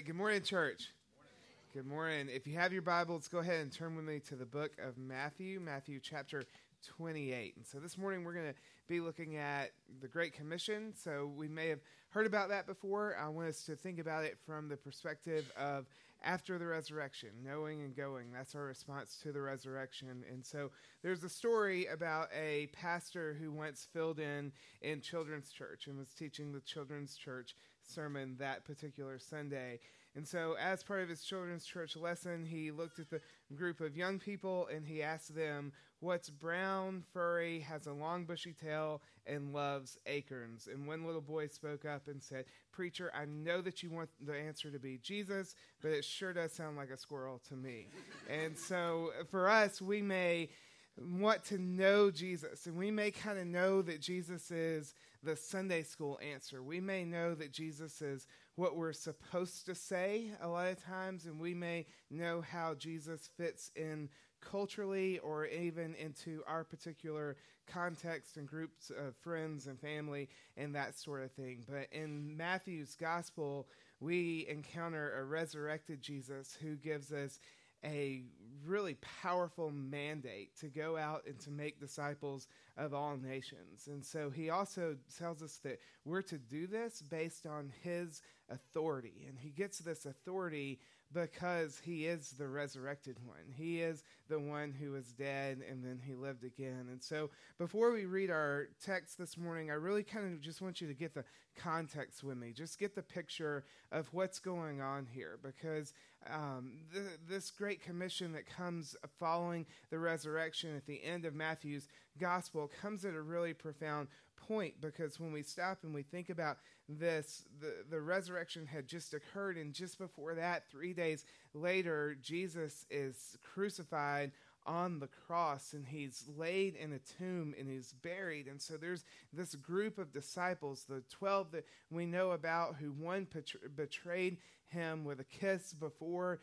right, good morning, church. Good morning. If you have your Bible, let's go ahead and turn with me to the book of Matthew, Matthew chapter 28. And so this morning we're going to be looking at the Great Commission. So we may have heard about that before. I want us to think about it from the perspective of after the resurrection, knowing and going. That's our response to the resurrection. And so there's a story about a pastor who once filled in children's church and was teaching the children's church sermon that particular Sunday. And so as part of his children's church lesson, he looked at the group of young people and he asked them, what's brown, furry, has a long bushy tail, and loves acorns? And one little boy spoke up and said, preacher, I know that you want the answer to be Jesus, but it sure does sound like a squirrel to me. And so for us, we may want to know Jesus, and we may kind of know that Jesus is the Sunday school answer. We may know that Jesus is what we're supposed to say a lot of times, and we may know how Jesus fits in culturally or even into our particular context and groups of friends and family and that sort of thing. But in Matthew's gospel, we encounter a resurrected Jesus who gives us a really powerful mandate to go out and to make disciples of all nations. And so he also tells us that we're to do this based on his authority. And he gets this authority because he is the resurrected one. He is the one who was dead and then he lived again. And so before we read our text this morning, I really kind of just want you to get the context with me. Just get the picture of what's going on here, because this Great Commission that comes following the resurrection at the end of Matthew's gospel comes at a really profound point, because when we stop and we think about this, the resurrection had just occurred, and just before that, 3 days later, Jesus is crucified on the cross, and he's laid in a tomb, and he's buried. And so there's this group of disciples, the 12 that we know about, who one betrayed him with a kiss before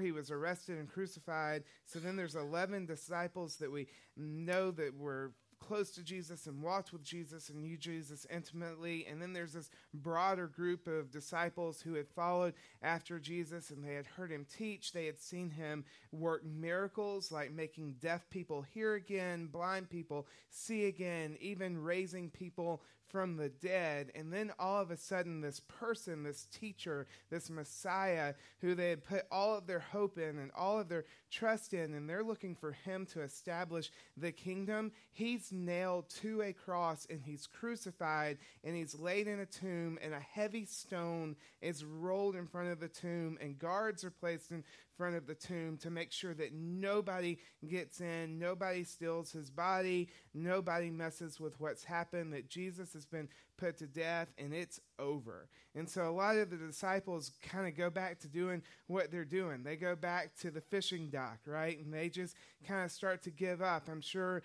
he was arrested and crucified. So then there's 11 disciples that we know that were close to Jesus and walked with Jesus and knew Jesus intimately. And then there's this broader group of disciples who had followed after Jesus, and they had heard him teach. They had seen him work miracles like making deaf people hear again, blind people see again, even raising people from the dead. And then all of a sudden, this person, this teacher, this Messiah, who they had put all of their hope in and all of their trust in, and they're looking for him to establish the kingdom, he's nailed to a cross, and he's crucified, and he's laid in a tomb, and a heavy stone is rolled in front of the tomb, and guards are placed in front of the tomb to make sure that nobody gets in, nobody steals his body, nobody messes with what's happened, that Jesus has been put to death, and it's over. And so a lot of the disciples kind of go back to doing what they're doing. They go back to the fishing dock, right? And they just kind of start to give up. I'm sure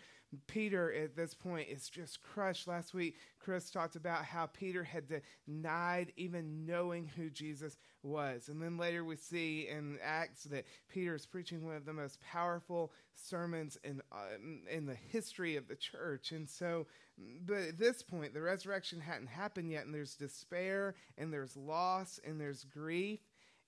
Peter at this point is just crushed. Last week, Chris talked about how Peter had denied even knowing who Jesus was. And then later we see in Acts that Peter is preaching one of the most powerful sermons in the history of the church. And so, but at this point, the resurrection hadn't happened yet, and there's despair, and there's loss, and there's grief.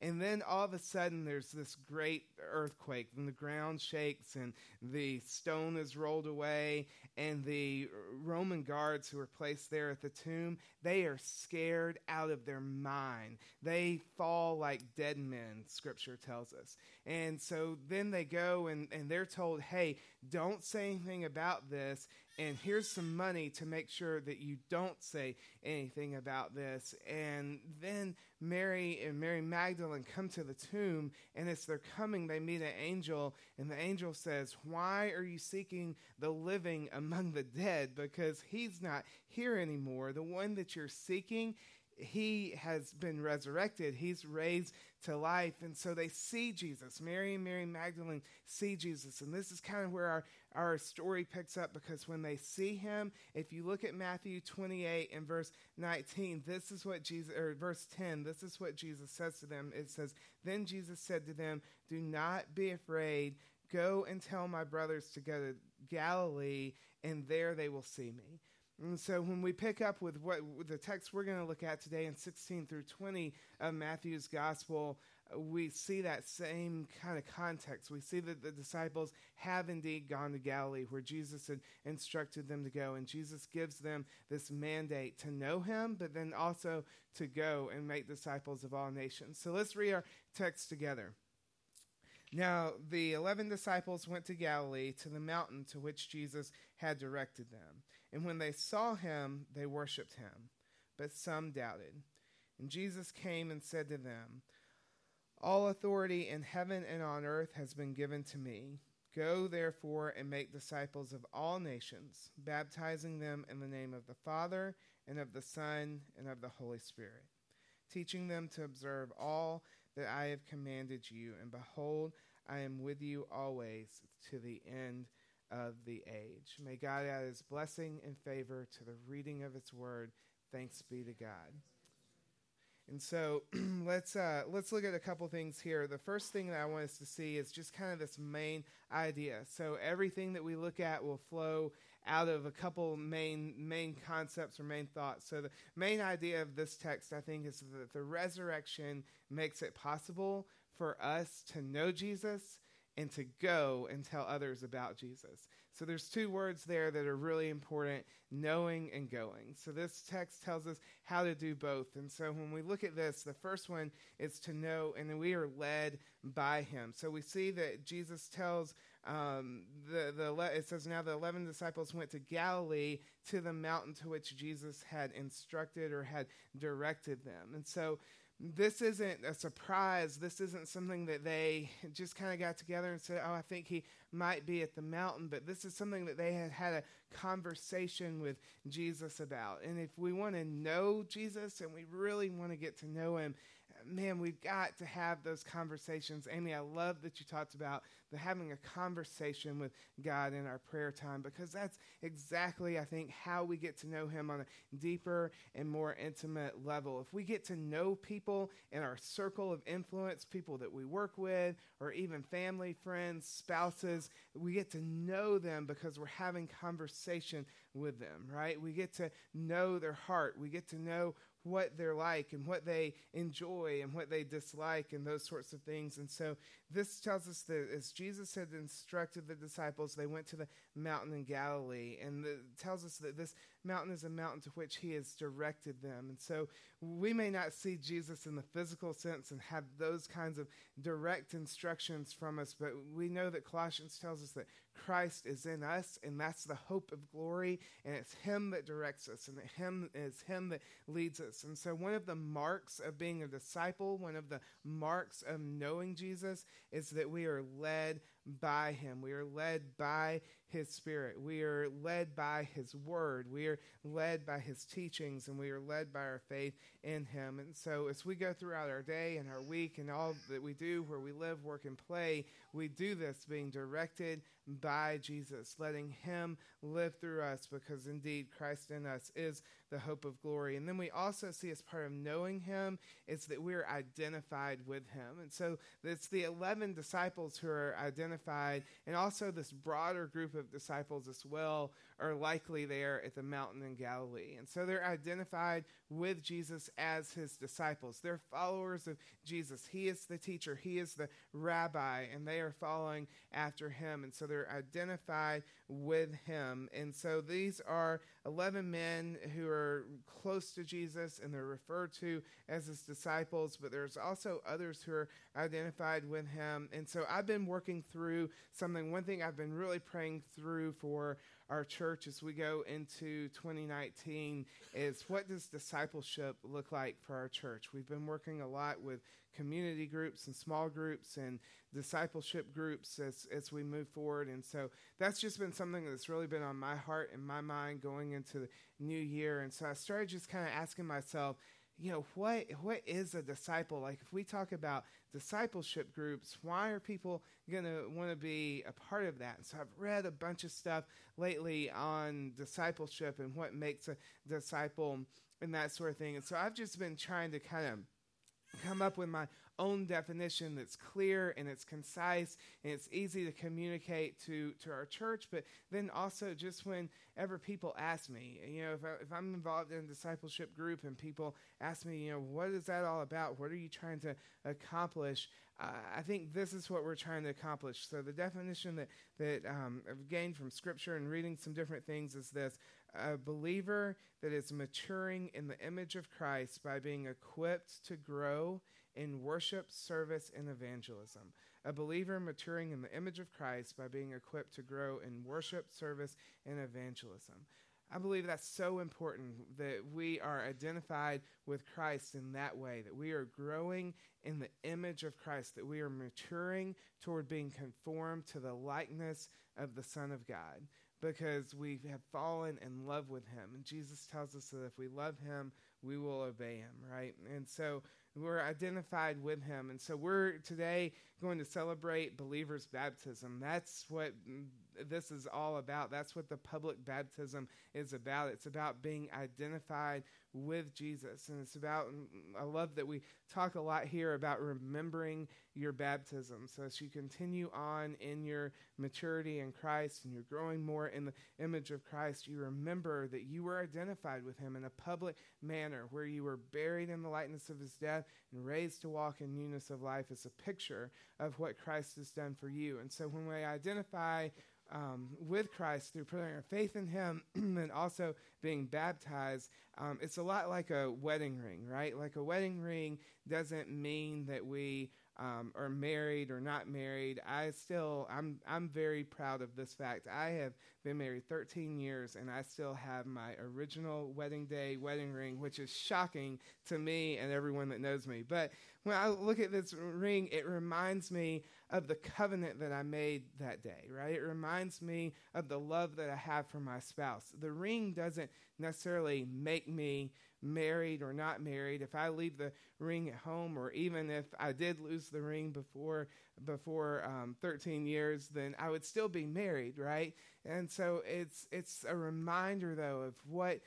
And then all of a sudden, there's this great earthquake, and the ground shakes, and the stone is rolled away, and the Roman guards who are placed there at the tomb, they are scared out of their mind. They fall like dead men, Scripture tells us. And so then they go, and they're told, hey, don't say anything about this, and here's some money to make sure that you don't say anything about this. And then Mary and Mary Magdalene come to the tomb, and as they're coming, they meet an angel, and the angel says, why are you seeking the living among the dead? Because he's not here anymore. The one that you're seeking, he has been resurrected. He's raised to life. And so they see Jesus. Mary and Mary Magdalene see Jesus. And this is kind of where our story picks up, because when they see him, if you look at Matthew 28 and verse 19, this is what Jesus, or verse 10, this is what Jesus says to them. It says, then Jesus said to them, do not be afraid. Go and tell my brothers to go to Galilee, and there they will see me. And so when we pick up with what the text we're going to look at today in 16 through 20 of Matthew's gospel, we see that same kind of context. We see that the disciples have indeed gone to Galilee, where Jesus had instructed them to go. And Jesus gives them this mandate to know him, but then also to go and make disciples of all nations. So let's read our text together. Now, the 11 disciples went to Galilee, to the mountain to which Jesus had directed them. And when they saw him, they worshipped him, but some doubted. And Jesus came and said to them, "All authority in heaven and on earth has been given to me. Go, therefore, and make disciples of all nations, baptizing them in the name of the Father and of the Son and of the Holy Spirit, teaching them to observe all that I have commanded you, and behold, I am with you always to the end of the age." May God add his blessing and favor to the reading of his word. Thanks be to God. And so let's look at a couple things here. The first thing that I want us to see is just kind of this main idea. So everything that we look at will flow out of a couple main concepts or main thoughts. So the main idea of this text, I think, is that the resurrection makes it possible for us to know Jesus and to go and tell others about Jesus. So there's two words there that are really important, knowing and going. So this text tells us how to do both. And so when we look at this, the first one is to know, and we are led by him. So we see that Jesus tells it says, "Now the 11 disciples went to Galilee, to the mountain to which Jesus had instructed," or had directed them. And so this isn't a surprise. This isn't something that they just kind of got together and said, "Oh, I think he might be at the mountain." But this is something that they had a conversation with Jesus about. And if we want to know Jesus and we really want to get to know him, man, we've got to have those conversations. Amy, I love that you talked about having a conversation with God in our prayer time, because that's exactly, I think, how we get to know him on a deeper and more intimate level. If we get to know people in our circle of influence, people that we work with, or even family, friends, spouses, we get to know them because we're having conversation with them, right? We get to know their heart. We get to know what they're like and what they enjoy and what they dislike and those sorts of things. And so this tells us that as Jesus had instructed the disciples, they went to the mountain in Galilee, and it tells us that this mountain is a mountain to which he has directed them. And so we may not see Jesus in the physical sense and have those kinds of direct instructions from us, but we know that Colossians tells us that Christ is in us, and that's the hope of glory, and it's him that directs us, and it's him that leads us. And so one of the marks of being a disciple, one of the marks of knowing Jesus, is that we are led by him. We are led by his spirit. We are led by his word. We are led by his teachings, and we are led by our faith in him. And so as we go throughout our day and our week and all that we do, where we live, work, and play, we do this being directed by Jesus, letting him live through us, because indeed Christ in us is the hope of glory. And then we also see, as part of knowing him, is that we're identified with him. And so it's the 11 disciples who are identified, and also this broader group of disciples as well are likely there at the mountain in Galilee. And so they're identified with Jesus as his disciples. They're followers of Jesus. He is the teacher. He is the rabbi, and they are following after him. And so they're identified with him. And so these are 11 men who are close to Jesus, and they're referred to as his disciples, but there's also others who are identified with him. And so I've been working through something. One thing I've been really praying through for our church as we go into 2019 is, what does discipleship look like for our church? We've been working a lot with community groups and small groups and discipleship groups as we move forward. And so that's just been something that's really been on my heart and my mind going into the new year. And so I started just kind of asking myself, you know, what is a disciple? Like, if we talk about discipleship groups, why are people going to want to be a part of that? And so I've read a bunch of stuff lately on discipleship and what makes a disciple and that sort of thing. And so I've just been trying to kind of come up with my own definition that's clear and it's concise and it's easy to communicate to our church. But then also just whenever people ask me, you know, if I'm involved in a discipleship group and people ask me, you know, what is that all about? What are you trying to accomplish? I think this is what we're trying to accomplish. So the definition that I've gained from Scripture and reading some different things is this: a believer that is maturing in the image of Christ by being equipped to grow in worship, service, and evangelism. A believer maturing in the image of Christ by being equipped to grow in worship, service, and evangelism. I believe that's so important, that we are identified with Christ in that way, that we are growing in the image of Christ, that we are maturing toward being conformed to the likeness of the Son of God, because we have fallen in love with him. And Jesus tells us that if we love him, we will obey him, right? And so we're identified with him. And so we're today going to celebrate believers' baptism. That's what this is all about. That's what the public baptism is about. It's about being identified with Jesus. And it's about, I love that we talk a lot here about remembering your baptism. So as you continue on in your maturity in Christ and you're growing more in the image of Christ, you remember that you were identified with him in a public manner where you were buried in the likeness of his death and raised to walk in newness of life. It's a picture of what Christ has done for you. And so when we identify with Christ through putting our faith in him and also being baptized, it's a lot like a wedding ring, right? Like a wedding ring doesn't mean that we are married or not married. I'm very proud of this fact. I have been married 13 years and I still have my original wedding day wedding ring, which is shocking to me and everyone that knows me. But when I look at this ring, it reminds me of the covenant that I made that day, right? It reminds me of the love that I have for my spouse. The ring doesn't necessarily make me married or not married. If I leave the ring at home, or even if I did lose the ring before 13 years, then I would still be married, right? And so it's a reminder, though, of what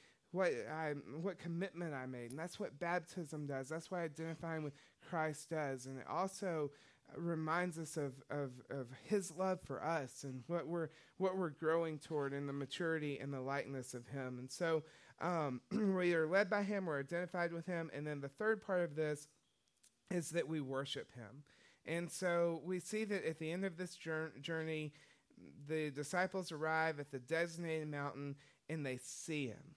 commitment I made. And that's what baptism does. That's what identifying with Christ does. And it also reminds us of his love for us and what we're growing toward in the maturity and the likeness of him. And so we're either led by him or identified with him. And then the third part of this is that we worship him. And so we see that at the end of this journey, the disciples arrive at the designated mountain and they see him.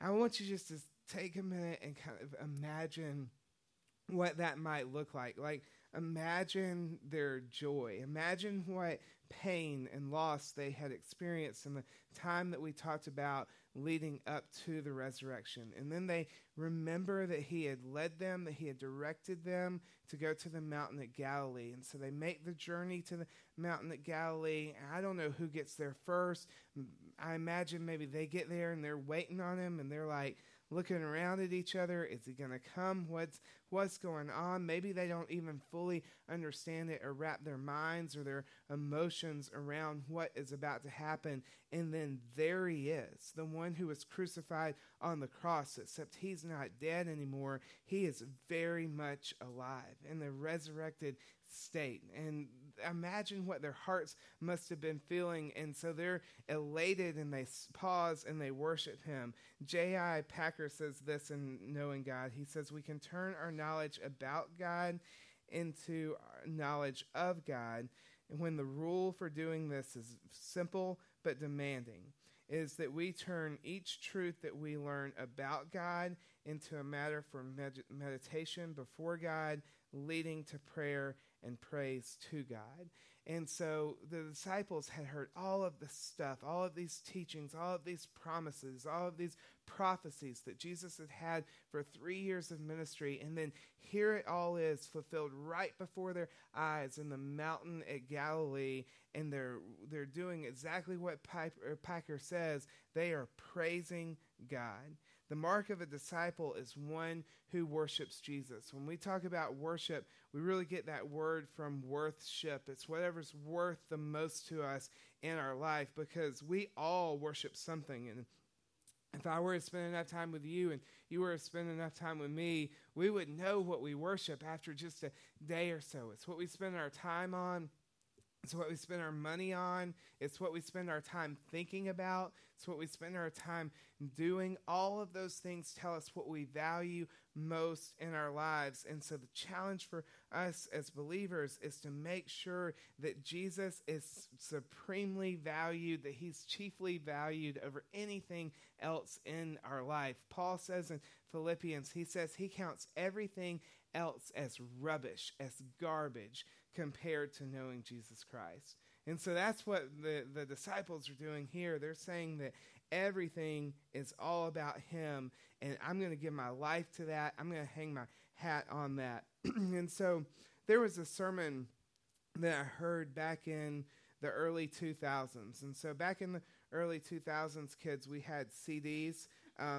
I want you just to take a minute and kind of imagine what that might look like. Like, imagine their joy. Imagine what pain and loss they had experienced in the time that we talked about leading up to the resurrection. And then they remember that he had led them, that he had directed them to go to the mountain at Galilee. And so they make the journey to the mountain at Galilee. I don't know who gets there first. I imagine maybe they get there and they're waiting on him and they're like looking around at each other. Is he going to come? What's going on? Maybe they don't even fully understand it or wrap their minds or their emotions around what is about to happen. And then there he is, the one who was crucified on the cross, except he's not dead anymore. He is very much alive in the resurrected state. And imagine what their hearts must have been feeling. And so they're elated and they pause and they worship him. J.I. Packer says this in Knowing God. He says, we can turn our knowledge about God into our knowledge of God. And when the rule for doing this is simple but demanding, is that we turn each truth that we learn about God into a matter for meditation before God, leading to prayer and praise to God. And so the disciples had heard all of this stuff, all of these teachings, all of these promises, all of these prophecies that Jesus had had for 3 years of ministry. And then here it all is fulfilled right before their eyes in the mountain at Galilee. And they're doing exactly what Packer says. They are praising God. The mark of a disciple is one who worships Jesus. When we talk about worship, we really get that word from worthship. It's whatever's worth the most to us in our life, because we all worship something. And If I were to spend enough time with you and you were to spend enough time with me, we would know what we worship after just a day or so. It's what we spend our time on. It's what we spend our money on. It's what we spend our time thinking about. It's what we spend our time doing. All of those things tell us what we value most in our lives. And so the challenge for us as believers is to make sure that Jesus is supremely valued, that he's chiefly valued over anything else in our life. Paul says in Philippians, he says he counts everything else as rubbish, as garbage, compared to knowing Jesus Christ. And so that's what the disciples are doing here. They're saying that everything is all about him, and I'm going to give my life to that. I'm going to hang my hat on that. And so there was a sermon that I heard back in the early 2000s. And so back in the early 2000s, kids, we had CDs.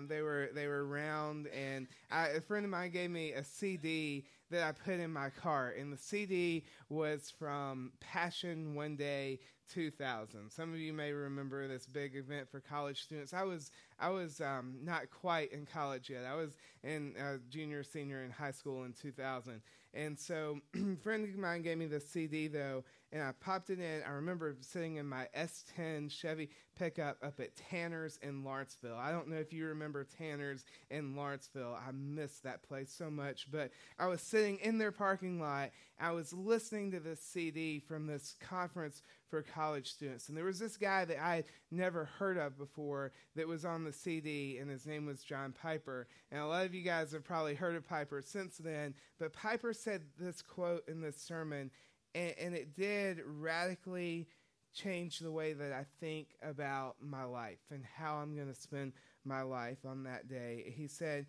They were round, and a friend of mine gave me a CD that I put in my car, and the CD was from Passion One Day 2000. Some of you may remember this big event for college students. I was not quite in college yet. I was in junior, senior in high school in 2000. And so a friend of mine gave me the CD, though, and I popped it in. I remember sitting in my S10 Chevy pickup up at Tanner's in Lawrenceville. I don't know if you remember Tanner's in Lawrenceville. I miss that place so much. But I was sitting in their parking lot. I was listening to this CD from this conference for college students. And there was this guy that I had never heard of before that was on the CD, and his name was John Piper. And a lot of you guys have probably heard of Piper since then, but Piper said this quote in this sermon, and it did radically change the way that I think about my life and how I'm going to spend my life on that day. He said,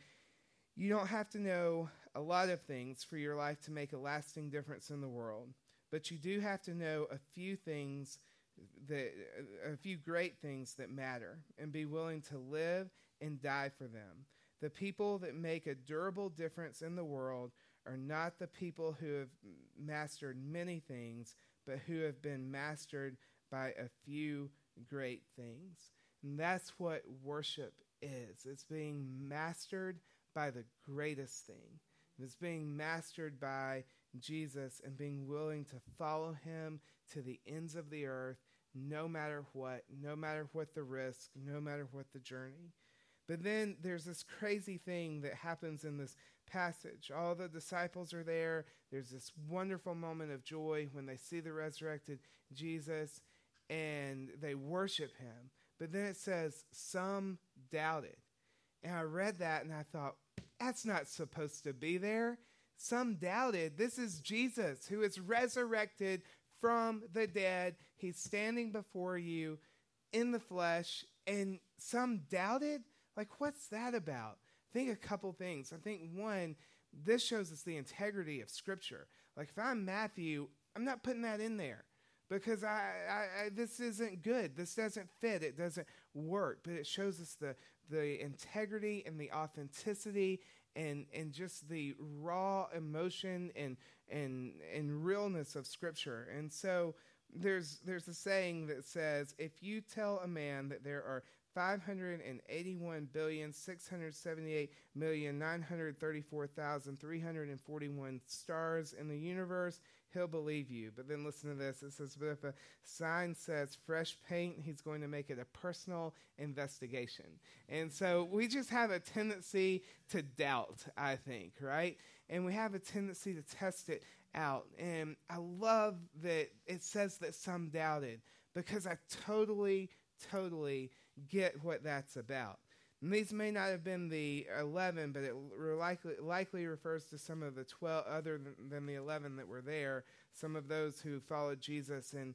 "You don't have to know a lot of things for your life to make a lasting difference in the world. But you do have to know a few great things that matter, and be willing to live and die for them. The people that make a durable difference in the world are not the people who have mastered many things, but who have been mastered by a few great things." And that's what worship is. It's being mastered by the greatest thing. It's being mastered by Jesus and being willing to follow him to the ends of the earth, no matter what, no matter what the risk, no matter what the journey. But then there's this crazy thing that happens in this passage. All the disciples are there. There's this wonderful moment of joy when they see the resurrected Jesus and they worship him. But then it says, "Some doubted." And I read that and I thought, that's not supposed to be there. Some doubted. This is Jesus who is resurrected from the dead. He's standing before you in the flesh, and some doubted? Like, what's that about? I think a couple things. I think, one, this shows us the integrity of Scripture. Like, if I'm Matthew, I'm not putting that in there because I this isn't good. This doesn't fit. It doesn't work. But it shows us the integrity and the authenticity and just the raw emotion and realness of Scripture. And so there's a saying that says, if you tell a man that there are 581,678,934,341 stars in the universe, he'll believe you. But then listen to this. It says, but if a sign says fresh paint, he's going to make it a personal investigation. And so we just have a tendency to doubt, I think, right? And we have a tendency to test it out. And I love that it says that some doubted, because I totally get what that's about. And these may not have been the 11, but it likely refers to some of the 12 other than the 11 that were there, some of those who followed Jesus. And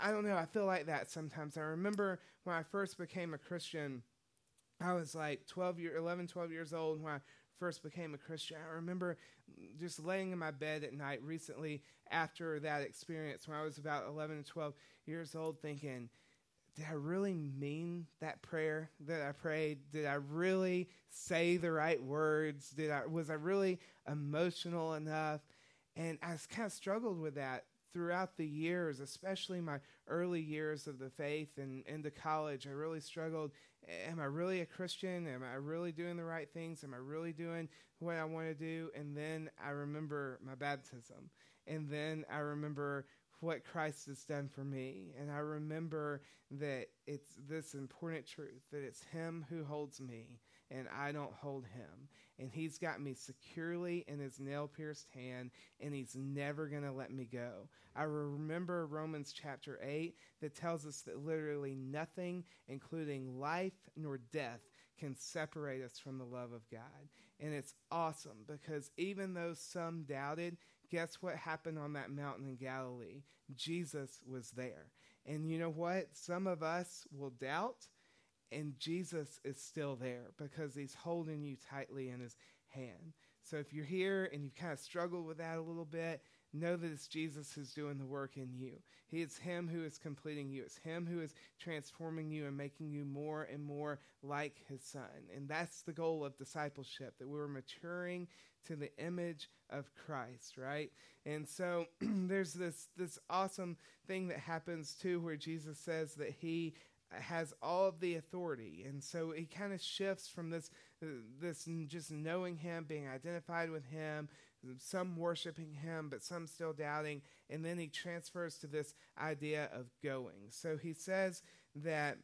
I don't know, I feel like that sometimes. I remember when I first became a Christian, I was like 12 years old when I first became a Christian. I remember just laying in my bed at night recently after that experience when I was about 11 and 12 years old thinking, did I really mean that prayer that I prayed? Did I really say the right words? Was I really emotional enough? And I kind of struggled with that throughout the years, especially my early years of the faith and into college. I really struggled am I really a Christian? Am I really doing the right things? Am I really doing what I want to do? And then I remember my baptism. And then I remember what Christ has done for me. And I remember that it's this important truth, that it's him who holds me and I don't hold him. And he's got me securely in his nail-pierced hand, and he's never going to let me go. I remember Romans chapter 8 that tells us that literally nothing, including life nor death, can separate us from the love of God. And it's awesome because even though some doubted, guess what happened on that mountain in Galilee? Jesus was there. And you know what? Some of us will doubt, and Jesus is still there because he's holding you tightly in his hand. So if you're here and you've kind of struggled with that a little bit, know that it's Jesus who's doing the work in you. It's him who is completing you. It's him who is transforming you and making you more and more like his son. And that's the goal of discipleship, that we're maturing to the image of Christ, right? And so there's this awesome thing that happens too where Jesus says that he has all of the authority. And so he kind of shifts from this just knowing him, being identified with him, some worshiping him, but some still doubting. And then he transfers to this idea of going. So he says that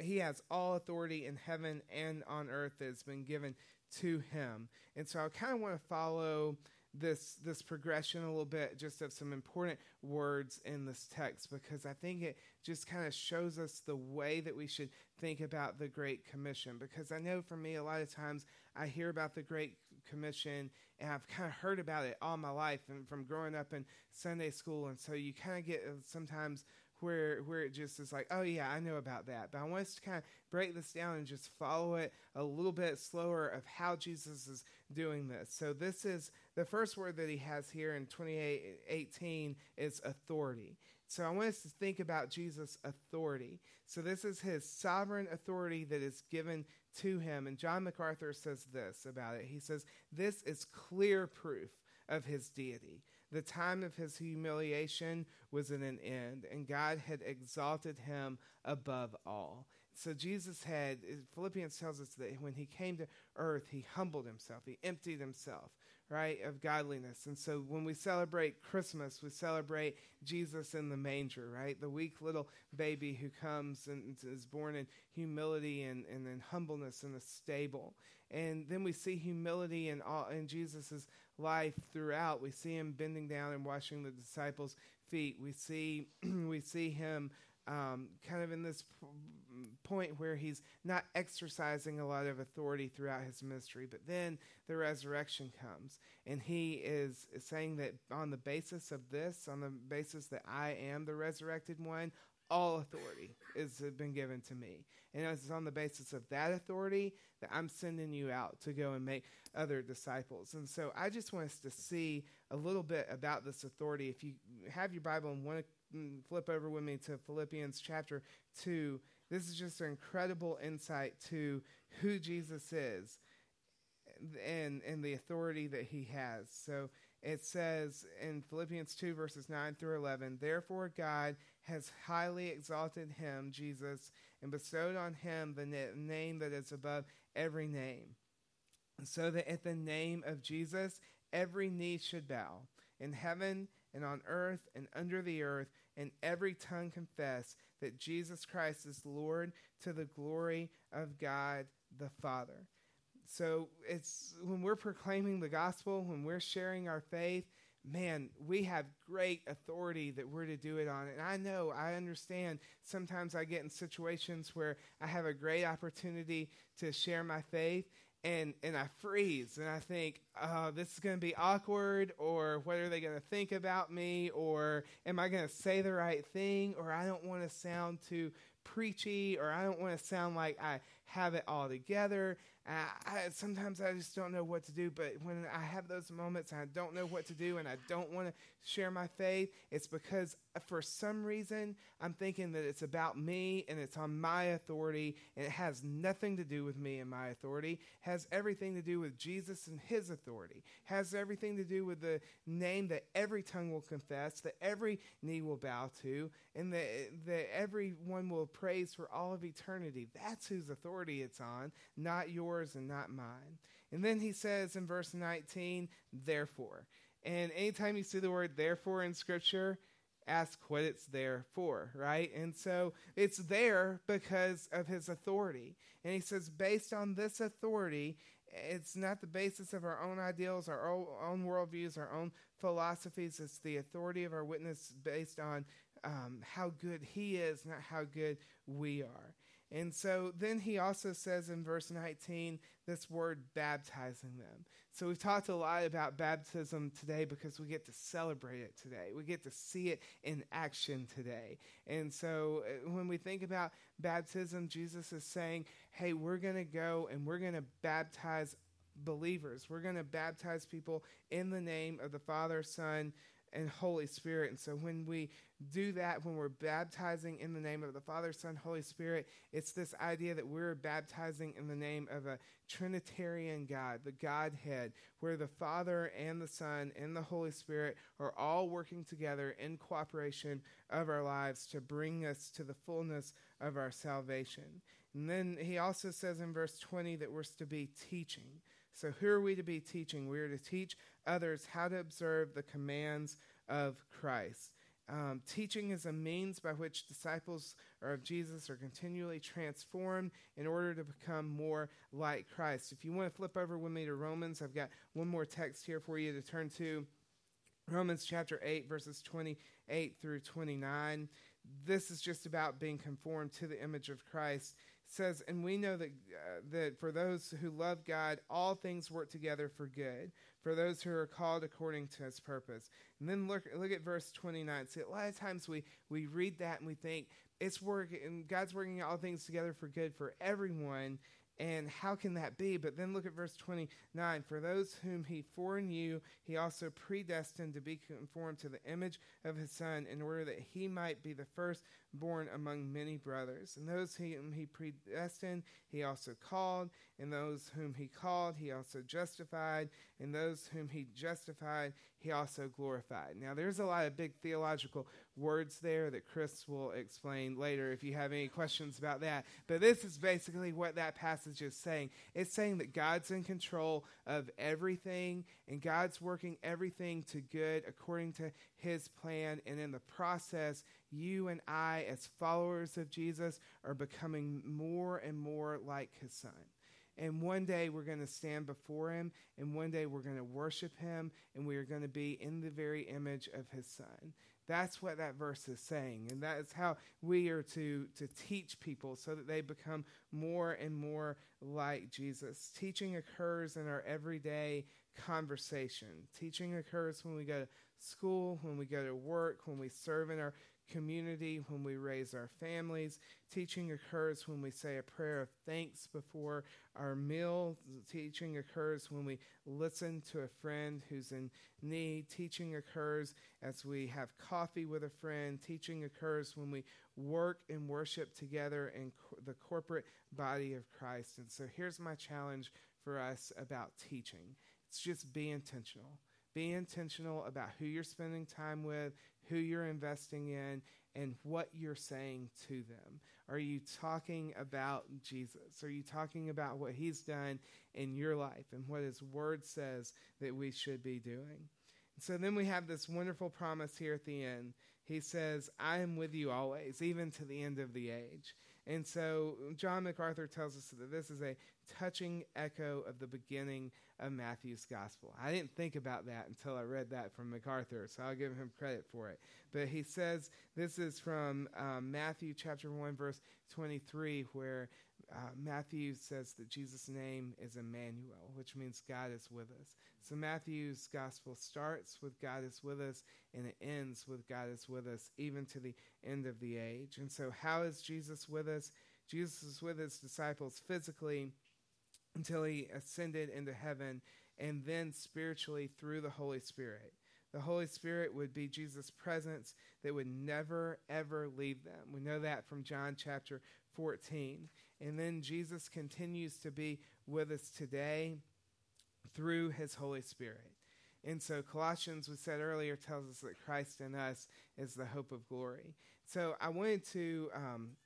he has all authority in heaven and on earth that has been given to him. And so I kind of want to follow this progression a little bit, just of some important words in this text, because I think it just kind of shows us the way that we should think about the Great Commission. Because I know for me, a lot of times I hear about the Great Commission and I've kind of heard about it all my life and from growing up in Sunday school. And so you kind of get sometimes where it just is like, oh yeah, I know about that. But I want us to kind of break this down and just follow it a little bit slower of how Jesus is doing this. So this is the first word that he has here in 28:18 is authority. So I want us to think about Jesus' authority. So this is his sovereign authority that is given to him. And John MacArthur says this about it. He says, this is clear proof of his deity. The time of his humiliation was at an end, and God had exalted him above all. So Jesus had, Philippians tells us that when he came to earth, he humbled himself, he emptied himself, right, of godliness. And so when we celebrate Christmas, we celebrate Jesus in the manger, right? The weak little baby who comes and is born in humility and in humbleness in a stable. And then we see humility in Jesus' life throughout. We see him bending down and washing the disciples' feet. We see him kind of in this point where he's not exercising a lot of authority throughout his ministry. But then the resurrection comes, and he is saying that on the basis of this, on the basis that I am the resurrected one, all authority has been given to me. And it's on the basis of that authority that I'm sending you out to go and make other disciples. And so I just want us to see a little bit about this authority. If you have your Bible and want to flip over with me to Philippians chapter 2, this is just an incredible insight to who Jesus is and the authority that he has. So it says in Philippians 2, verses 9 through 11, therefore God has highly exalted him, Jesus, and bestowed on him the name that is above every name, so that at the name of Jesus every knee should bow, in heaven and on earth and under the earth, and every tongue confess that Jesus Christ is Lord, to the glory of God the Father. So it's when we're proclaiming the gospel, when we're sharing our faith, man, we have great authority that we're to do it on. And I know, I understand, sometimes I get in situations where I have a great opportunity to share my faith, and I freeze, and I think, oh, this is going to be awkward, or what are they going to think about me, or am I going to say the right thing, or I don't want to sound too preachy, or I don't want to sound like I have it all together. Sometimes I just don't know what to do, but when I have those moments and I don't know what to do and I don't want to share my faith, it's because for some reason I'm thinking that it's about me and it's on my authority, and it has nothing to do with me and my authority. It has everything to do with Jesus and his authority. It has everything to do with the name that every tongue will confess, that every knee will bow to, and that everyone will praise for all of eternity. That's whose authority it's on, not yours and not mine. And then he says in verse 19, therefore. And anytime you see the word therefore in Scripture, ask what it's there for, right? And so it's there because of his authority. And he says, based on this authority, it's not the basis of our own ideals, our own worldviews, our own philosophies. It's the authority of our witness based on how good he is, not how good we are. And so then he also says in verse 19, this word baptizing them. So we've talked a lot about baptism today because we get to celebrate it today. We get to see it in action today. And so when we think about baptism, Jesus is saying, hey, we're going to go and we're going to baptize believers. We're going to baptize people in the name of the Father, Son, and Holy Spirit. And so when we do that, when we're baptizing in the name of the Father, Son, Holy Spirit, it's this idea that we're baptizing in the name of a Trinitarian God, the Godhead, where the Father and the Son and the Holy Spirit are all working together in cooperation of our lives to bring us to the fullness of our salvation. And then he also says in verse 20 that we're to be teaching. So who are we to be teaching? We are to teach others how to observe the commands of Christ. Teaching is a means by which disciples of Jesus are continually transformed in order to become more like Christ. If you want to flip over with me to Romans, I've got one more text here for you to turn to. Romans chapter 8, verses 28 through 29. This is just about being conformed to the image of Christ. It says, and we know that for those who love God, all things work together for good, for those who are called according to his purpose. And then look at verse 29. See, a lot of times we read that and we think, it's working, God's working all things together for good for everyone, and how can that be? But then look at verse 29. For those whom he foreknew, he also predestined to be conformed to the image of his Son, in order that he might be the firstborn among many brothers. And those whom he predestined, he also called. And those whom he called, he also justified. And those whom he justified, he also glorified. Now, there's a lot of big theological words there that Chris will explain later if you have any questions about that. But this is basically what that passage is saying. It's saying that God's in control of everything, and God's working everything to good according to his plan. And in the process, you and I, as followers of Jesus, are becoming more and more like his Son. And one day we're going to stand before him, and one day we're going to worship him, and we are going to be in the very image of his Son. That's what that verse is saying, and that is how we are to teach people so that they become more and more like Jesus. Teaching occurs in our everyday conversation. Teaching occurs when we go to school, when we go to work, when we serve in our community, when we raise our families. Teaching occurs when we say a prayer of thanks before our meal. Teaching occurs when we listen to a friend who's in need. Teaching occurs as we have coffee with a friend. Teaching occurs when we work and worship together in the corporate body of Christ. And so here's my challenge for us about teaching. It's just be intentional. Be intentional about who you're spending time with, who you're investing in, and what you're saying to them. Are you talking about Jesus? Are you talking about what he's done in your life and what his word says that we should be doing? And so then we have this wonderful promise here at the end. He says, I am with you always, even to the end of the age. And so John MacArthur tells us that this is a touching echo of the beginning of Matthew's gospel. I didn't think about that until I read that from MacArthur, so I'll give him credit for it. But he says, this is from Matthew chapter 1, verse 23, where Matthew says that Jesus' name is Emmanuel, which means God is with us. So Matthew's gospel starts with God is with us, and it ends with God is with us, even to the end of the age. And so how is Jesus with us? Jesus was with his disciples physically until he ascended into heaven, and then spiritually through the Holy Spirit. The Holy Spirit would be Jesus' presence that would never, ever leave them. We know that from John chapter 14. And then Jesus continues to be with us today through his Holy Spirit. And so Colossians, we said earlier, tells us that Christ in us is the hope of glory. So I wanted to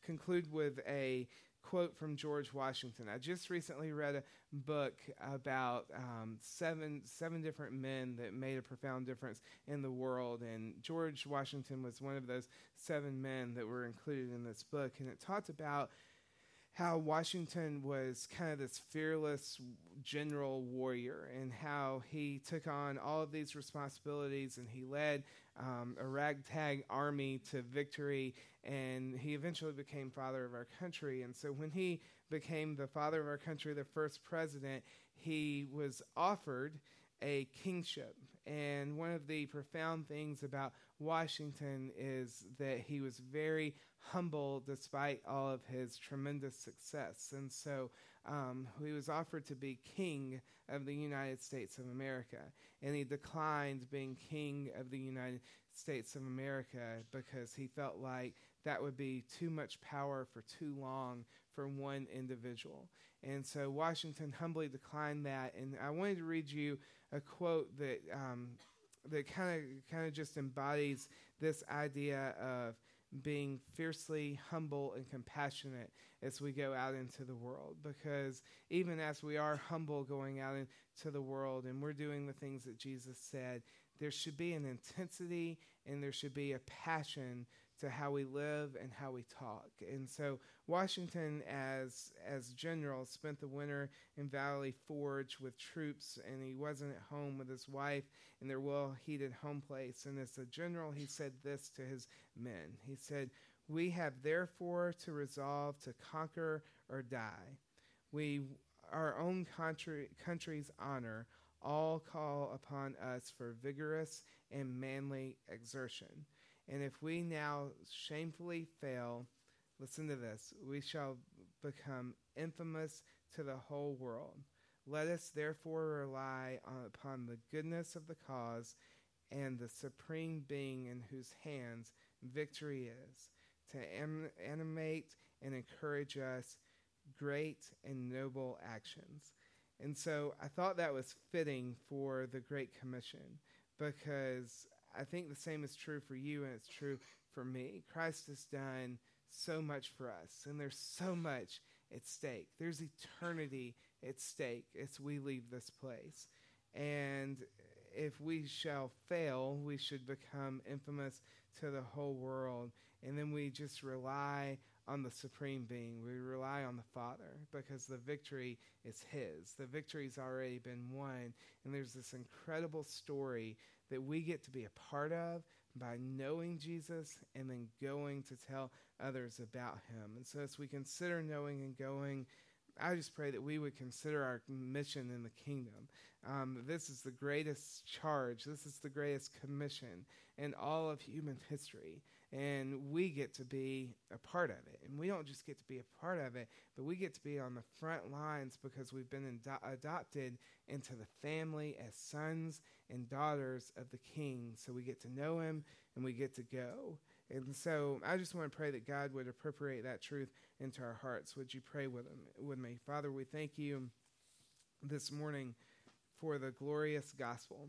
conclude with a quote from George Washington. I just recently read a book about seven different men that made a profound difference in the world, and George Washington was one of those seven men that were included in this book, and it talked about how Washington was kind of this fearless general warrior, and how he took on all of these responsibilities, and he led a ragtag army to victory, and he eventually became father of our country. And so when he became the father of our country, the first president, he was offered a kingship. And one of the profound things about Washington is that he was very humble despite all of his tremendous success. And so he was offered to be king of the United States of America, and he declined being king of the United States of America because he felt like that would be too much power for too long for one individual. And so Washington humbly declined that. And I wanted to read you a quote that that kind of just embodies this idea of being fiercely humble and compassionate as we go out into the world. Because even as we are humble going out into the world and we're doing the things that Jesus said, there should be an intensity and there should be a passion to how we live and how we talk. And so Washington, as general, spent the winter in Valley Forge with troops, and he wasn't at home with his wife in their well-heated home place. And as a general, he said this to his men. He said, "We have therefore to resolve to conquer or die. We, our own country's honor, all call upon us for vigorous and manly exertion. And if we now shamefully fail, listen to this, we shall become infamous to the whole world. Let us therefore rely upon the goodness of the cause and the supreme being in whose hands victory is, to animate and encourage us great and noble actions." And so I thought that was fitting for the Great Commission, because I think the same is true for you, and it's true for me. Christ has done so much for us, and there's so much at stake. There's eternity at stake as we leave this place. And if we shall fail, we should become infamous to the whole world. And then we just rely on the supreme being. We rely on the Father, because the victory is his. The victory's already been won. And there's this incredible story that we get to be a part of by knowing Jesus and then going to tell others about him. And so as we consider knowing and going, I just pray that we would consider our mission in the kingdom. This is the greatest charge. This is the greatest commission in all of human history. And we get to be a part of it. And we don't just get to be a part of it, but we get to be on the front lines, because we've been adopted into the family as sons and daughters of the King. So we get to know him and we get to go. And so I just want to pray that God would appropriate that truth into our hearts. Would you pray with me? Father, we thank you this morning for the glorious gospel.